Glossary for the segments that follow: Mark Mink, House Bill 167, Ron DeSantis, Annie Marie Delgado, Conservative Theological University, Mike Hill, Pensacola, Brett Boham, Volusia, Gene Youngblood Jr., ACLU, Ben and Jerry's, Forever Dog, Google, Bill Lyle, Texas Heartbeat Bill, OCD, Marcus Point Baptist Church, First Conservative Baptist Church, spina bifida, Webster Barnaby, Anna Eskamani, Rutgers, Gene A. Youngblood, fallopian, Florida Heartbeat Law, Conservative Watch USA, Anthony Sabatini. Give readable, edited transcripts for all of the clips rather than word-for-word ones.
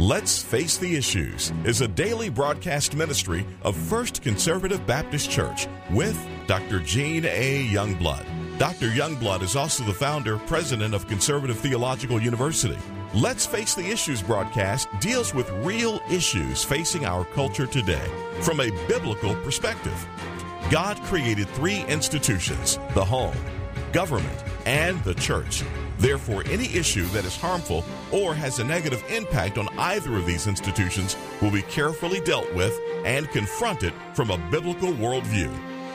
Let's Face the Issues is a daily broadcast ministry of First Conservative Baptist Church with Dr. Gene A. Youngblood. Dr. Youngblood is also the founder, president of Conservative Theological University. Let's Face the Issues broadcast deals with real issues facing our culture today from a biblical perspective. God created three institutions: the home, government, and the church. Therefore, any issue that is harmful or has a negative impact on either of these institutions will be carefully dealt with and confronted from a biblical worldview.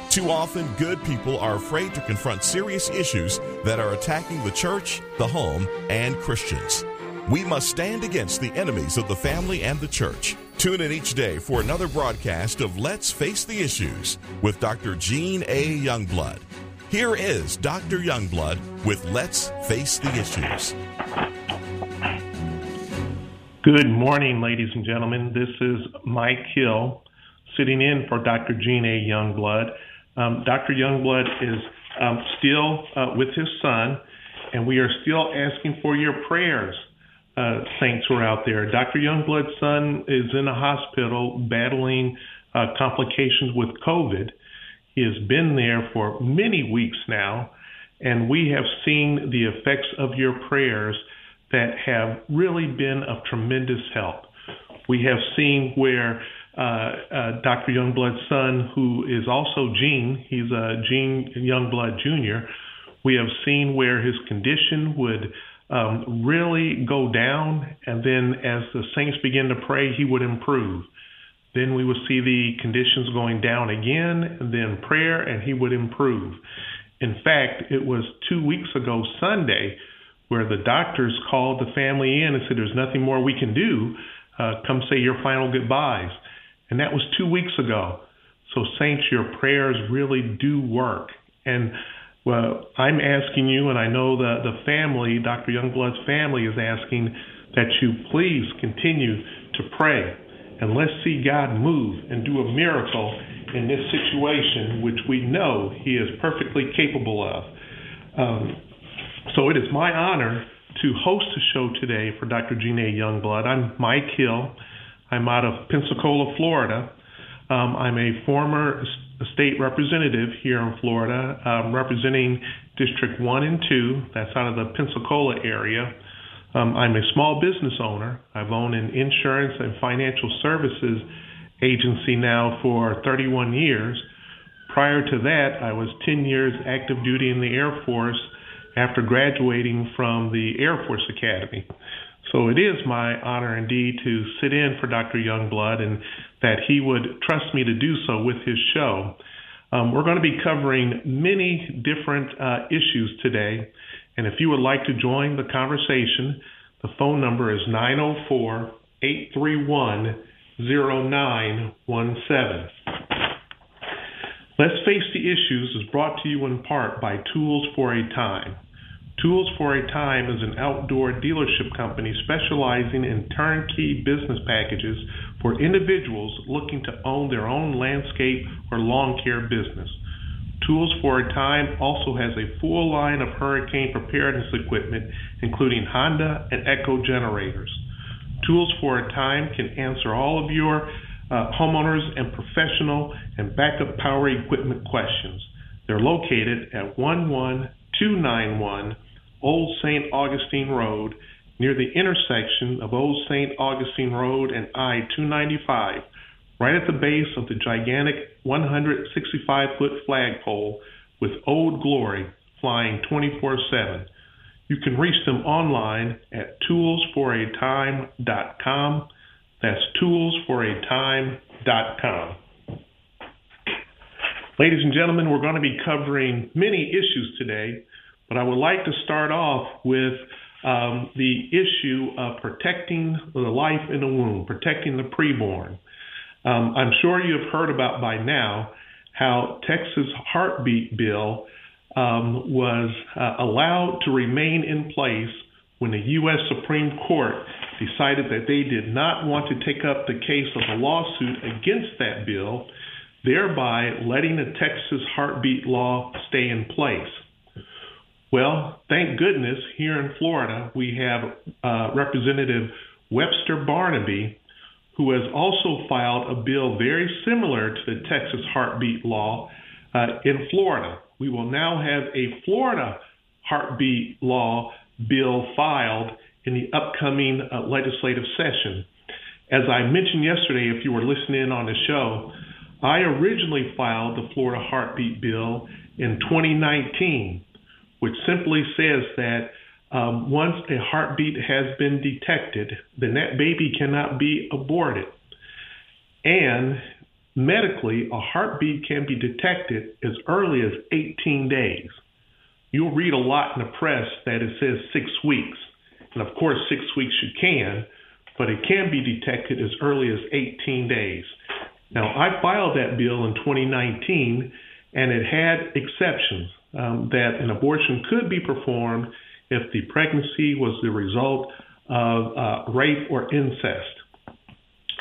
Too often, good people are afraid to confront serious issues that are attacking the church, the home, and Christians. We must stand against the enemies of the family and the church. Tune in each day for another broadcast of Let's Face the Issues with Dr. Gene A. Youngblood. Here is Dr. Youngblood with Let's Face the Issues. Good morning, ladies and gentlemen. This is Mike Hill sitting in for Dr. Gene A. Youngblood. Dr. Youngblood is still with his son, and we are still asking for your prayers, saints who are out there. Dr. Youngblood's son is in a hospital battling complications with COVID. He has been there for many weeks now, and we have seen the effects of your prayers that have really been of tremendous help. We have seen where Dr. Youngblood's son, who is also Gene, he's Gene Youngblood Jr., we have seen where his condition would really go down, and then as the saints begin to pray, he would improve. Then we would see the conditions going down again, and then prayer, and he would improve. In fact, it was 2 weeks ago Sunday where the doctors called the family in and said, "There's nothing more we can do. Come say your final goodbyes." And that was 2 weeks ago. So, saints, your prayers really do work. And well, I'm asking you, and I know the family, Dr. Youngblood's family, is asking that you please continue to pray. And let's see God move and do a miracle in this situation, which we know He is perfectly capable of. So it is my honor to host a show today for Dr. Gene A. Youngblood. I'm Mike Hill. I'm out of Pensacola, Florida. I'm a former state representative here in Florida, representing District 1 and 2. That's out of the Pensacola area. I'm a small business owner. I've owned an insurance and financial services agency now for 31 years. Prior to that, I was 10 years active duty in the Air Force after graduating from the Air Force Academy. So it is my honor indeed to sit in for Dr. Youngblood and that he would trust me to do so with his show. We're going to be covering many different issues today. And if you would like to join the conversation, the phone number is 904-831-0917. Let's Face the Issues is brought to you in part by Tools for a Time. Tools for a Time is an outdoor dealership company specializing in turnkey business packages for individuals looking to own their own landscape or lawn care business. Tools for a Time also has a full line of hurricane preparedness equipment, including Honda and Echo generators. Tools for a Time can answer all of your homeowners and professional and backup power equipment questions. They're located at 11291 Old St. Augustine Road, near the intersection of Old St. Augustine Road and I-295. Right at the base of the gigantic 165-foot flagpole with Old Glory flying 24/7. You can reach them online at toolsforatime.com. That's toolsforatime.com. Ladies and gentlemen, we're going to be covering many issues today, but I would like to start off with the issue of protecting the life in the womb, protecting the preborn. I'm sure you have heard about by now how Texas Heartbeat Bill was allowed to remain in place when the U.S. Supreme Court decided that they did not want to take up the case of a lawsuit against that bill, thereby letting the Texas Heartbeat Law stay in place. Well, thank goodness here in Florida we have Representative Webster Barnaby, who has also filed a bill very similar to the Texas Heartbeat Law in Florida. We will now have a Florida Heartbeat Law bill filed in the upcoming legislative session. As I mentioned yesterday, if you were listening in on the show, I originally filed the Florida Heartbeat Bill in 2019, which simply says that once a heartbeat has been detected, then that baby cannot be aborted. And medically, a heartbeat can be detected as early as 18 days. You'll read a lot in the press that it says 6 weeks. And of course, 6 weeks you can, but it can be detected as early as 18 days. Now, I filed that bill in 2019, and it had exceptions that an abortion could be performed if the pregnancy was the result of rape or incest.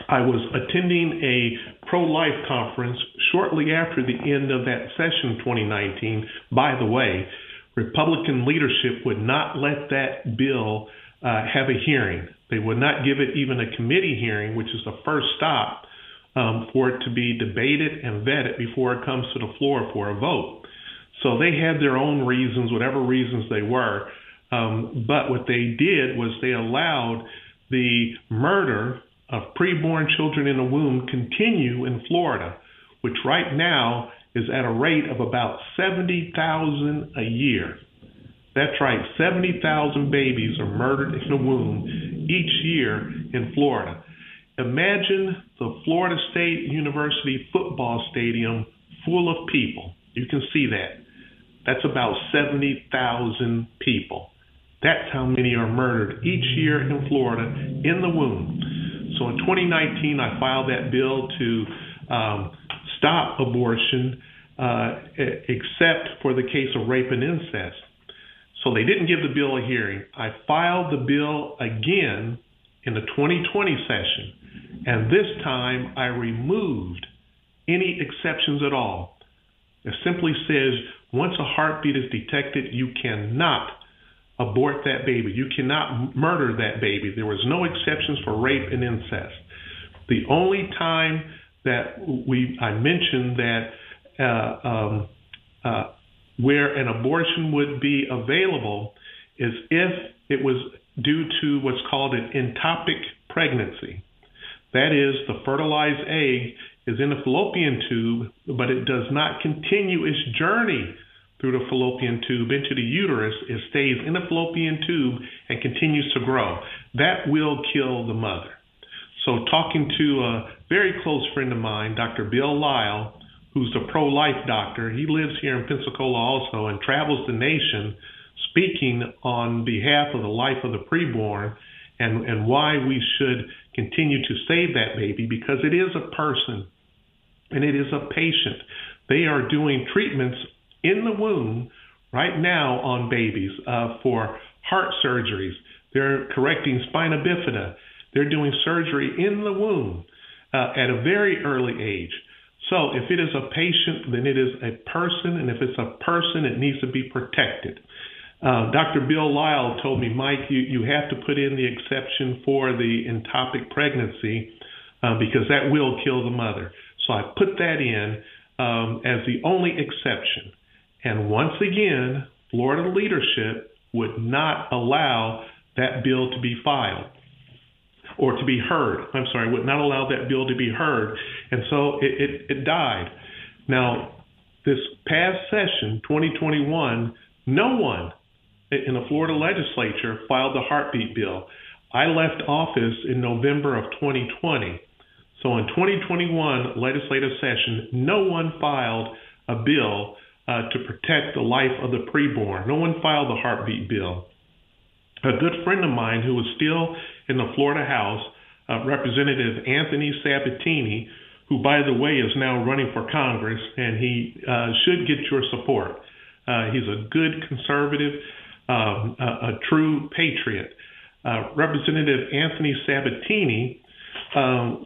I was attending a pro-life conference shortly after the end of that session 2019. By the way, Republican leadership would not let that bill have a hearing. They would not give it even a committee hearing, which is the first stop for it to be debated and vetted before it comes to the floor for a vote. So they had their own reasons, whatever reasons they were. But what they did was they allowed the murder of preborn children in the womb continue in Florida, which right now is at a rate of about 70,000 a year. That's right, 70,000 babies are murdered in the womb each year in Florida. Imagine the Florida State University football stadium full of people. You can see that. That's about 70,000 people. That's how many are murdered each year in Florida in the womb. So in 2019, I filed that bill to stop abortion except for the case of rape and incest. So they didn't give the bill a hearing. I filed the bill again in the 2020 session, and this time I removed any exceptions at all. It simply says once a heartbeat is detected, you cannot abort that baby. You cannot murder that baby. There was no exceptions for rape and incest. The only time that I mentioned that where an abortion would be available is if it was due to what's called an ectopic pregnancy. That is, the fertilized egg is in the fallopian tube, but it does not continue its journey through the fallopian tube into the uterus. It stays in the fallopian tube and continues to grow. That will kill the mother. So talking to a very close friend of mine, Dr. Bill Lyle, who's a pro-life doctor, he lives here in Pensacola also and travels the nation speaking on behalf of the life of the preborn and why we should continue to save that baby, because it is a person and it is a patient. They are doing treatments in the womb right now on babies for heart surgeries. They're correcting spina bifida. They're doing surgery in the womb at a very early age. So if it is a patient, then it is a person, and if it's a person, it needs to be protected. Dr. Bill Lyle told me, Mike, you have to put in the exception for the ectopic pregnancy because that will kill the mother. So I put that in as the only exception. And once again, Florida leadership would not allow that bill to be filed or to be heard. I'm sorry, would not allow that bill to be heard. And so it died. Now, this past session, 2021, no one in the Florida legislature filed the heartbeat bill. I left office in November of 2020. So in 2021 legislative session, no one filed a bill to protect the life of the preborn. No one filed the heartbeat bill. A good friend of mine who was still in the Florida House, Representative Anthony Sabatini, who, by the way, is now running for Congress, and he should get your support. He's a good conservative, a true patriot. Representative Anthony Sabatini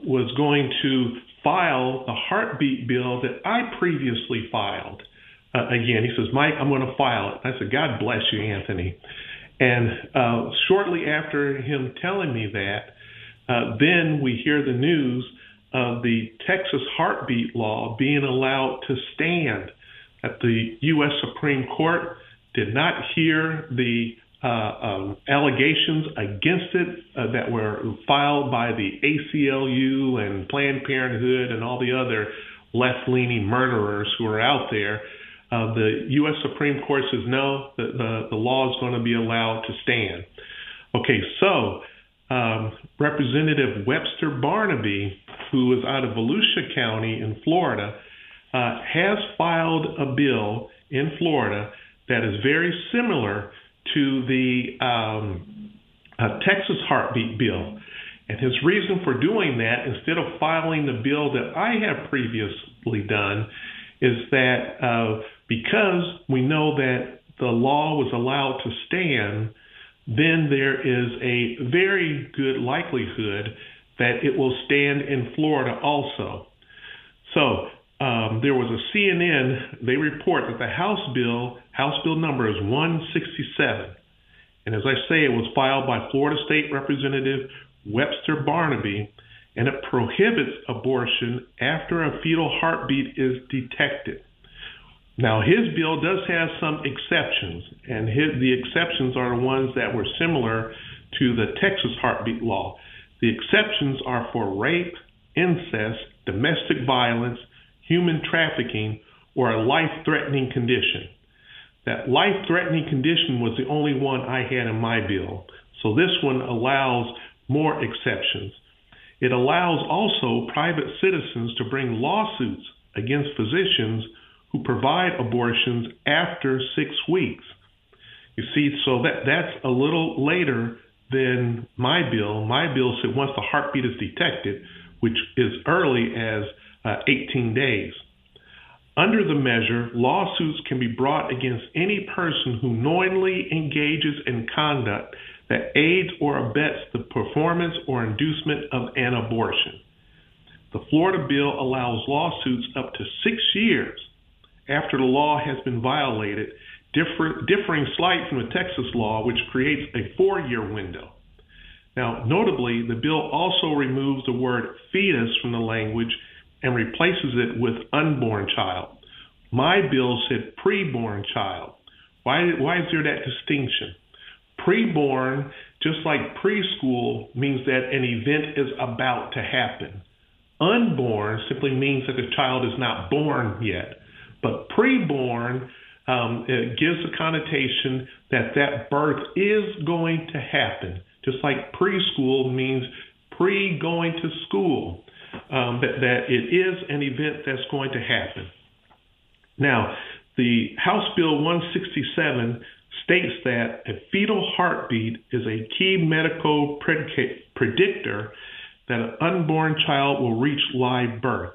was going to file the heartbeat bill that I previously filed. Again, he says, Mike, I'm going to file it. I said, God bless you, Anthony. And shortly after him telling me that, Then we hear the news of the Texas Heartbeat Law being allowed to stand, that the U.S. Supreme Court did not hear the allegations against it that were filed by the ACLU and Planned Parenthood and all the other left-leaning murderers who are out there. The U.S. Supreme Court says, no, the law is going to be allowed to stand. Okay, so Representative Webster Barnaby, who is out of Volusia County in Florida, has filed a bill in Florida that is very similar to the Texas Heartbeat Bill. And his reason for doing that, instead of filing the bill that I have previously done, is that because we know that the law was allowed to stand, then there is a very good likelihood that it will stand in Florida also. So there was a CNN, they report that the House Bill number is 167. And as I say, it was filed by Florida State Representative Webster Barnaby, and it prohibits abortion after a fetal heartbeat is detected. Now, his bill does have some exceptions, and the exceptions are the ones that were similar to the Texas Heartbeat Law. The exceptions are for rape, incest, domestic violence, human trafficking, or a life-threatening condition. That life-threatening condition was the only one I had in my bill. So this one allows more exceptions. It allows also private citizens to bring lawsuits against physicians who provide abortions after 6 weeks. You see, so that's a little later than my bill. My bill said once the heartbeat is detected, which is early as 18 days. Under the measure, lawsuits can be brought against any person who knowingly engages in conduct that aids or abets the performance or inducement of an abortion. The Florida bill allows lawsuits up to 6 years after the law has been violated, differing slightly from the Texas law, which creates a 4-year window. Now, notably, the bill also removes the word fetus from the language and replaces it with unborn child. My bill said preborn child. Why is there that distinction? Preborn, just like preschool, means that an event is about to happen. Unborn simply means that the child is not born yet. But preborn, it gives the connotation that that birth is going to happen, just like preschool means pre-going to school, that it is an event that's going to happen. Now, the House Bill 167 states that a fetal heartbeat is a key medical predictor that an unborn child will reach live birth,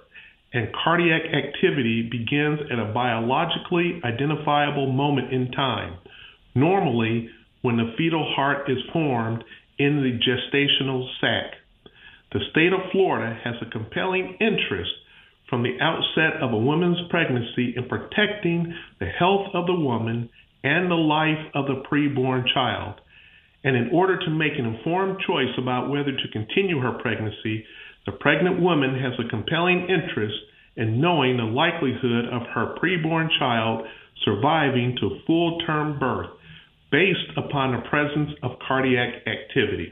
and cardiac activity begins at a biologically identifiable moment in time, normally when the fetal heart is formed in the gestational sac. The state of Florida has a compelling interest from the outset of a woman's pregnancy in protecting the health of the woman and the life of the preborn child. And in order to make an informed choice about whether to continue her pregnancy, the pregnant woman has a compelling interest in knowing the likelihood of her preborn child surviving to full-term birth based upon the presence of cardiac activity.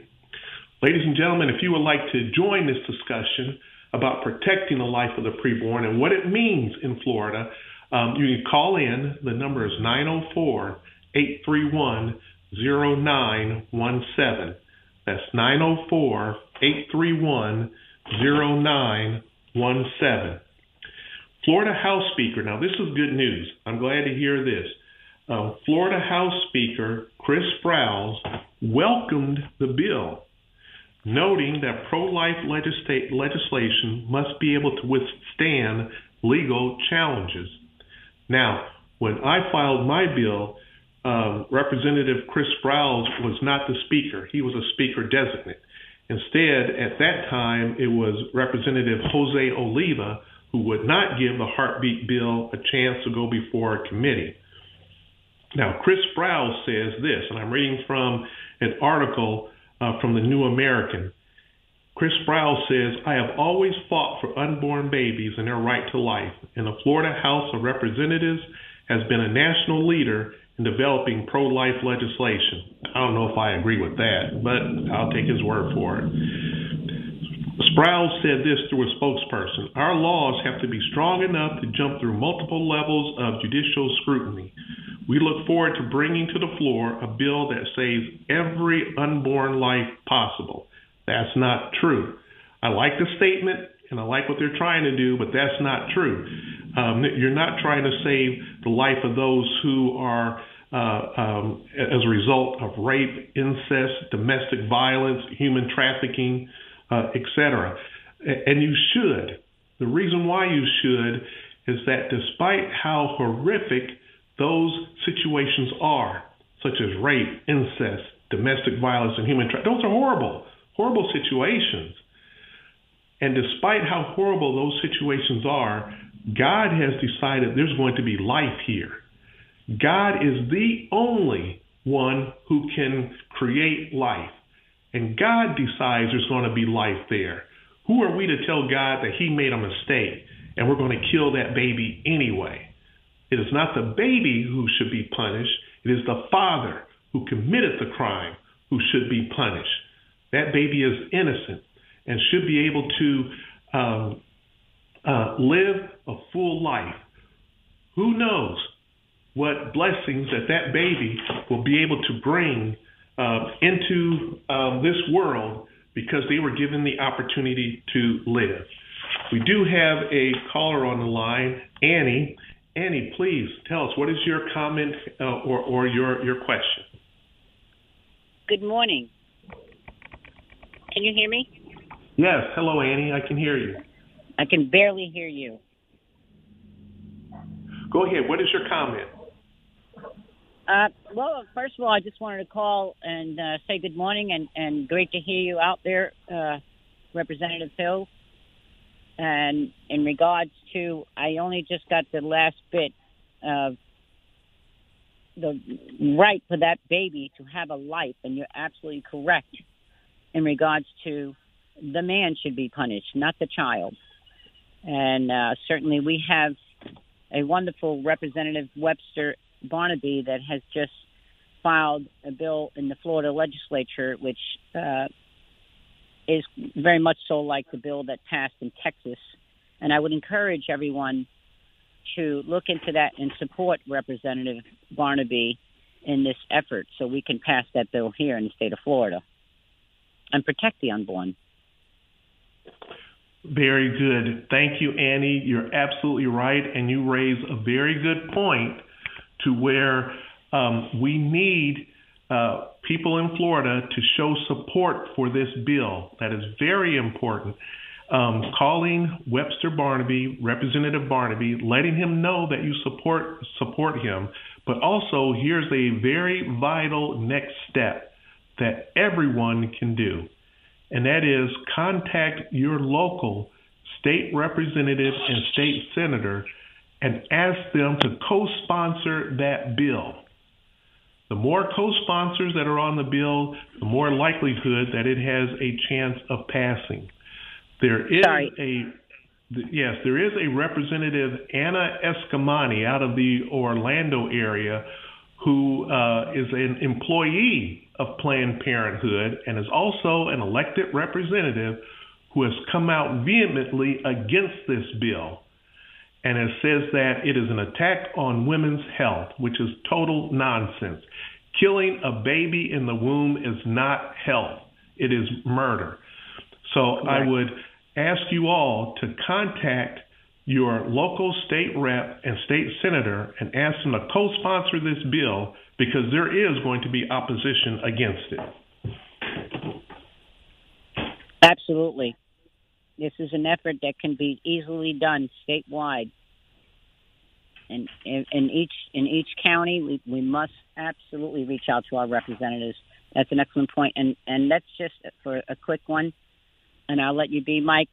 Ladies and gentlemen, if you would like to join this discussion about protecting the life of the preborn and what it means in Florida, you can call in. The number is 904-831-0917. That's 904-831-0917. Florida House Speaker. Now, this is good news. I'm glad to hear this. Florida House Speaker Chris Sprowls welcomed the bill, noting that pro-life legislation must be able to withstand legal challenges. Now, when I filed my bill, Representative Chris Sprowls was not the speaker. He was a speaker designate. Instead, at that time, it was Representative Jose Oliva who would not give the heartbeat bill a chance to go before a committee. Now, Chris Sprowls says this, and I'm reading from an article from the New American. Chris Sprowls says, I have always fought for unborn babies and their right to life, and the Florida House of Representatives has been a national leader in developing pro-life legislation. I don't know if I agree with that, but I'll take his word for it. Sprowls said this through a spokesperson. Our laws have to be strong enough to jump through multiple levels of judicial scrutiny. We look forward to bringing to the floor a bill that saves every unborn life possible. That's not true. I like the statement, and I like what they're trying to do, but that's not true. You're not trying to save the life of those who are as a result of rape, incest, domestic violence, human trafficking, etc. And you should. The reason why you should is that despite how horrific those situations are, such as rape, incest, domestic violence, and human trafficking, those are horrible situations. And despite how horrible those situations are, God has decided there's going to be life here. God is the only one who can create life. And God decides there's going to be life there. Who are we to tell God that he made a mistake and we're going to kill that baby anyway? It is not the baby who should be punished. It is the father who committed the crime who should be punished. That baby is innocent and should be able to live a full life. Who knows what blessings that baby will be able to bring into this world because they were given the opportunity to live. We do have a caller on the line, Annie. Annie, please tell us, what is your comment or your question? Good morning. Can you hear me? Yes. Hello, Annie. I can hear you. I can barely hear you. Go ahead. What is your comment? Well, first of all, I just wanted to call and say good morning and great to hear you out there, Representative Hill. And in regards to, I only just got the last bit of the right for that baby to have a life, and you're absolutely correct. In regards to the man should be punished, not the child. And certainly we have a wonderful Representative Webster Barnaby that has just filed a bill in the Florida legislature, which is very much so like the bill that passed in Texas. And I would encourage everyone to look into that and support Representative Barnaby in this effort so we can pass that bill here in the state of Florida and protect the unborn. Very good. Thank you, Annie. You're absolutely right, and you raise a very good point to where we need people in Florida to show support for this bill. That is very important. Calling Webster Barnaby, Representative Barnaby, letting him know that you support him, but also here's a very vital next step that everyone can do, and that is contact your local state representative and state senator and ask them to co-sponsor that bill. The more co-sponsors that are on the bill, the more likelihood that it has a chance of passing. There is a Representative Anna Eskamani out of the Orlando area who is an employee of Planned Parenthood and is also an elected representative who has come out vehemently against this bill. And it says that it is an attack on women's health, which is total nonsense. Killing a baby in the womb is not health. It is murder. So right. I would ask you all to contact your local state rep and state senator and ask them to co-sponsor this bill, because there is going to be opposition against it. Absolutely. This is an effort that can be easily done statewide. And in each county, we must absolutely reach out to our representatives. That's an excellent point. And that's just for a quick one. And I'll let you be, Mike,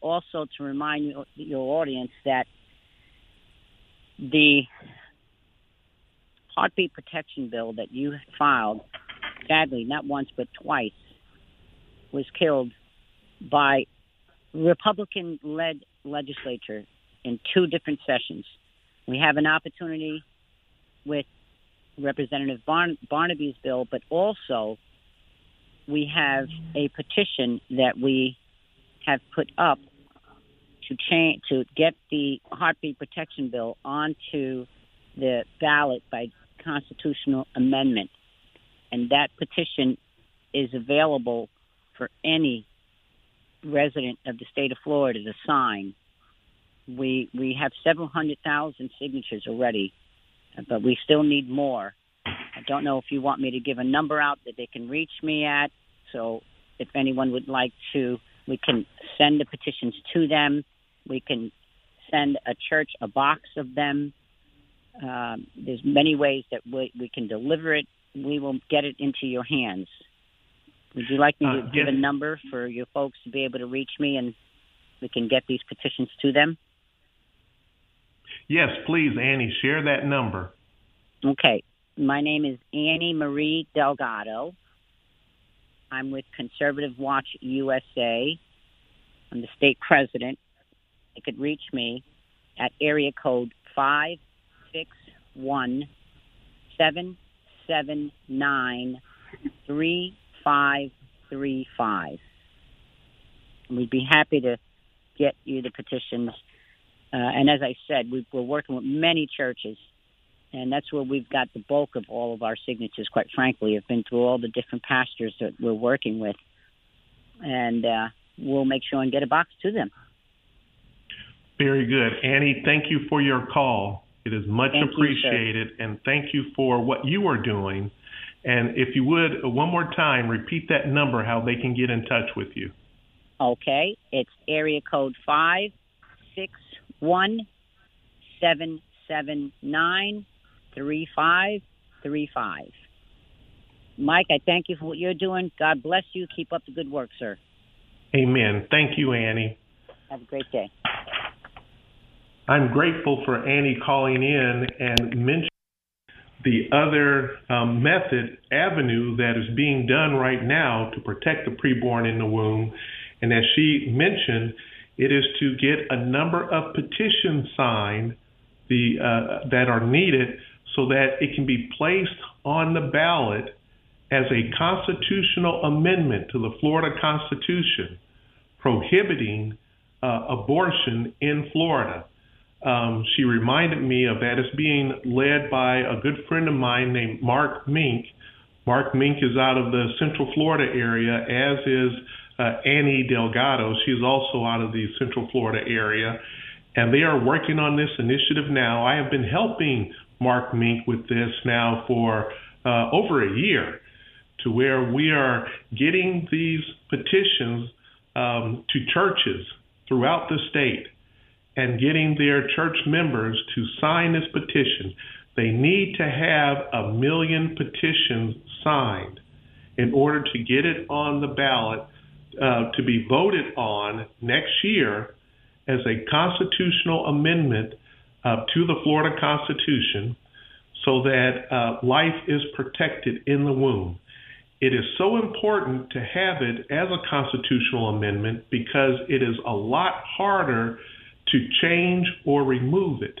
also to remind your audience that the Heartbeat Protection Bill that you filed, sadly, not once but twice, was killed by Republican-led legislature in two different sessions. We have an opportunity with Representative Barnaby's bill, but also we have a petition that we have put up to change, to get the heartbeat protection bill onto the ballot by constitutional amendment. And that petition is available for any resident of the state of Florida to sign. We have several 100,000 signatures already, but we still need more. I don't know if you want me to give a number out that they can reach me at. So if anyone would like to, we can send the petitions to them. We can send a church a box of them. There's many ways that we can deliver it. We will get it into your hands. Would you like me to give a number for your folks to be able to reach me and we can get these petitions to them? Yes, please, Annie, share that number. Okay. My name is Annie Marie Delgado. I'm with Conservative Watch USA. I'm the state president. They could reach me at area code 561-779-3535. We'd be happy to get you the petitions. And as I said, we're working with many churches, and that's where we've got the bulk of all of our signatures, quite frankly. I've been through all the different pastors that we're working with, and we'll make sure and get a box to them. Very good. Annie, thank you for your call. It is much appreciated, and thank you for what you are doing. And if you would, one more time, repeat that number, how they can get in touch with you. Okay. It's area code 561-779-3535. Mike, I thank you for what you're doing. God bless you. Keep up the good work, sir. Amen. Thank you, Annie. Have a great day. I'm grateful for Annie calling in and mentioning the other avenue that is being done right now to protect the preborn in the womb. And as she mentioned, it is to get a number of petitions signed that are needed so that it can be placed on the ballot as a constitutional amendment to the Florida Constitution prohibiting abortion in Florida. She reminded me of that. It's being led by a good friend of mine named Mark Mink. Mark Mink is out of the Central Florida area, as is Annie Delgado. She's also out of the Central Florida area. And they are working on this initiative now. I have been helping Mark Mink with this now for over a year, to where we are getting these petitions to churches throughout the state, and getting their church members to sign this petition. They need to have 1 million petitions signed in order to get it on the ballot to be voted on next year as a constitutional amendment to the Florida Constitution, so that life is protected in the womb. It is so important to have it as a constitutional amendment because it is a lot harder to change or remove it.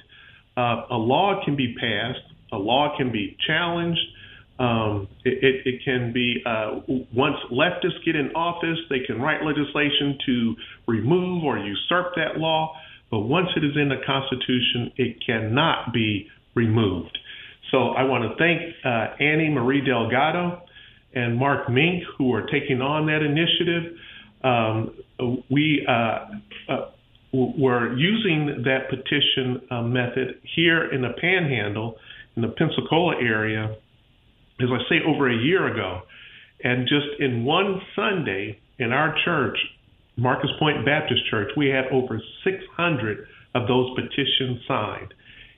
A law can be passed, a law can be challenged, it can be, once leftists get in office, they can write legislation to remove or usurp that law, but once it is in the Constitution, it cannot be removed. So I want to thank Annie Marie Delgado and Mark Mink, who are taking on that initiative. We're using that petition method here in the Panhandle, in the Pensacola area, as I say, over a year ago. And just in one Sunday in our church, Marcus Point Baptist Church, we had over 600 of those petitions signed.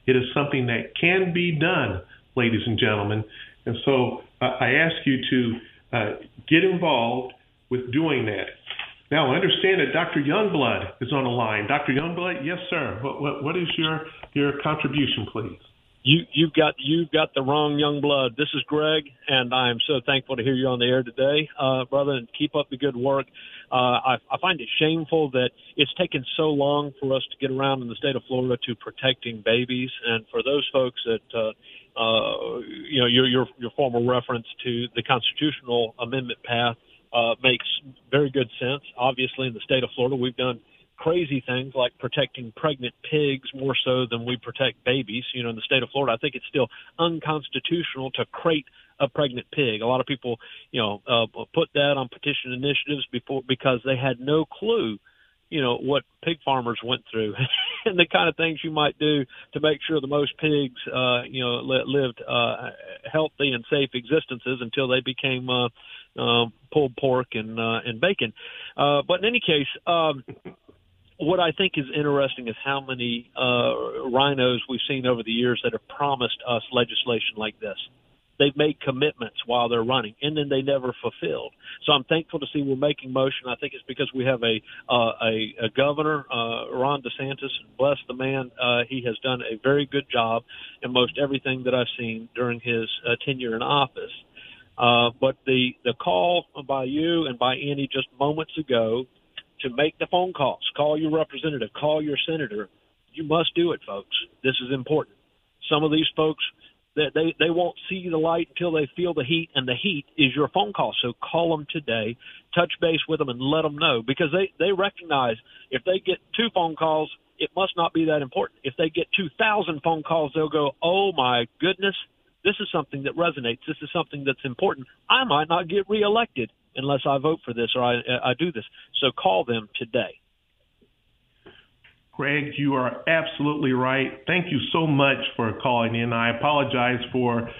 It is something that can be done, ladies and gentlemen. And so I ask you to get involved with doing that. Now, I understand that Dr. Youngblood is on the line. Dr. Youngblood, yes, sir. What is your contribution, please? You've got the wrong Youngblood. This is Greg, and I am so thankful to hear you on the air today, brother, and keep up the good work. I find it shameful that it's taken so long for us to get around in the state of Florida to protecting babies. And for those folks that, you know, your formal reference to the constitutional amendment path makes very good sense. Obviously, in the state of Florida, we've done crazy things like protecting pregnant pigs more so than we protect babies. You know, in the state of Florida, I think it's still unconstitutional to crate a pregnant pig. A lot of people, you know, put that on petition initiatives before because they had no clue, you know, what pig farmers went through and the kind of things you might do to make sure the most pigs, you know, lived healthy and safe existences until they became pulled pork and bacon. But in any case, what I think is interesting is how many rhinos we've seen over the years that have promised us legislation like this. They've made commitments while they're running, and then they never fulfilled. So I'm thankful to see we're making motion. I think it's because we have a governor, Ron DeSantis, and bless the man. He has done a very good job in most everything that I've seen during his tenure in office. But the call by you and by Annie just moments ago to make the phone calls, call your representative, call your senator. You must do it, folks. This is important. Some of these folks, they won't see the light until they feel the heat, and the heat is your phone call. So call them today, touch base with them, and let them know, because they recognize if they get 2 phone calls, it must not be that important. If they get 2,000 phone calls, they'll go, oh, my goodness, this is something that resonates. This is something that's important. I might not get reelected unless I vote for this or I do this. So call them today. Greg, you are absolutely right. Thank you so much for calling in. I apologize for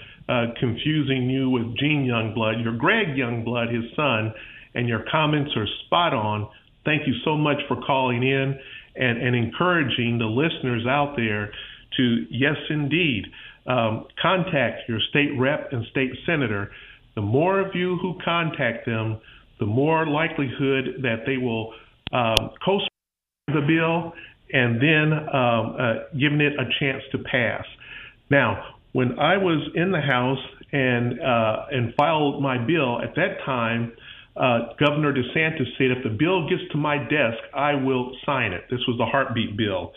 confusing you with Gene Youngblood. You're Greg Youngblood, his son, and your comments are spot on. Thank you so much for calling in and encouraging the listeners out there to, yes, indeed, contact your state rep and state senator. The more of you who contact them, the more likelihood that they will co-sponsor the bill and then giving it a chance to pass. Now, when I was in the House and filed my bill, at that time, Governor DeSantis said, if the bill gets to my desk, I will sign it. This was the Heartbeat Bill.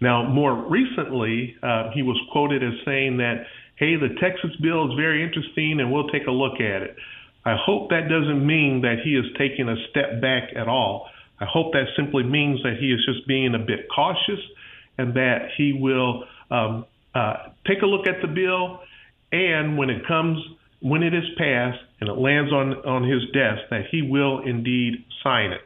Now, more recently, he was quoted as saying that, hey, the Texas bill is very interesting, and we'll take a look at it. I hope that doesn't mean that he is taking a step back at all. I hope that simply means that he is just being a bit cautious and that he will take a look at the bill, and when it is passed and it lands on his desk, that he will indeed sign it.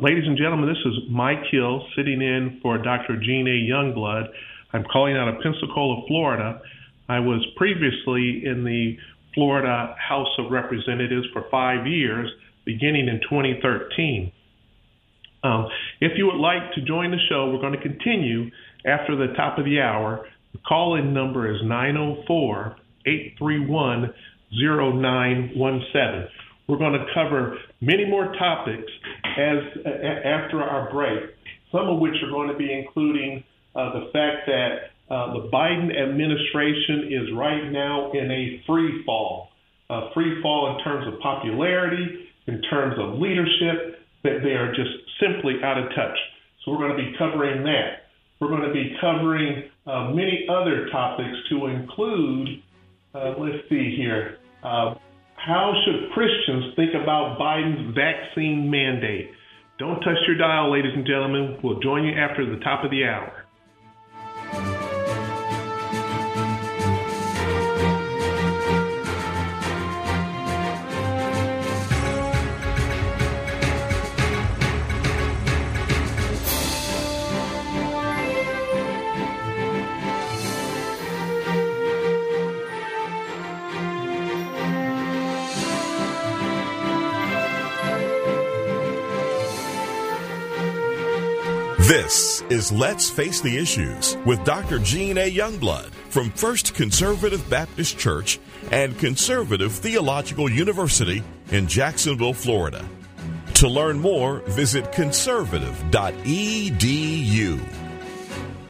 Ladies and gentlemen, this is Mike Hill sitting in for Dr. Gene A. Youngblood. I'm calling out of Pensacola, Florida. I was previously in the Florida House of Representatives for 5 years, beginning in 2013. If you would like to join the show, we're going to continue after the top of the hour. The call-in number is 904-831-0917. We're going to cover many more topics after our break, some of which are going to be including the fact that the Biden administration is right now in a free fall in terms of popularity, in terms of leadership, that they are just simply out of touch. So we're going to be covering that. We're going to be covering many other topics to include, let's see here, how should Christians think about Biden's vaccine mandate? Don't touch your dial, ladies and gentlemen. We'll join you after the top of the hour. This is Let's Face the Issues with Dr. Gene A. Youngblood from First Conservative Baptist Church and Conservative Theological University in Jacksonville, Florida. To learn more, visit conservative.edu.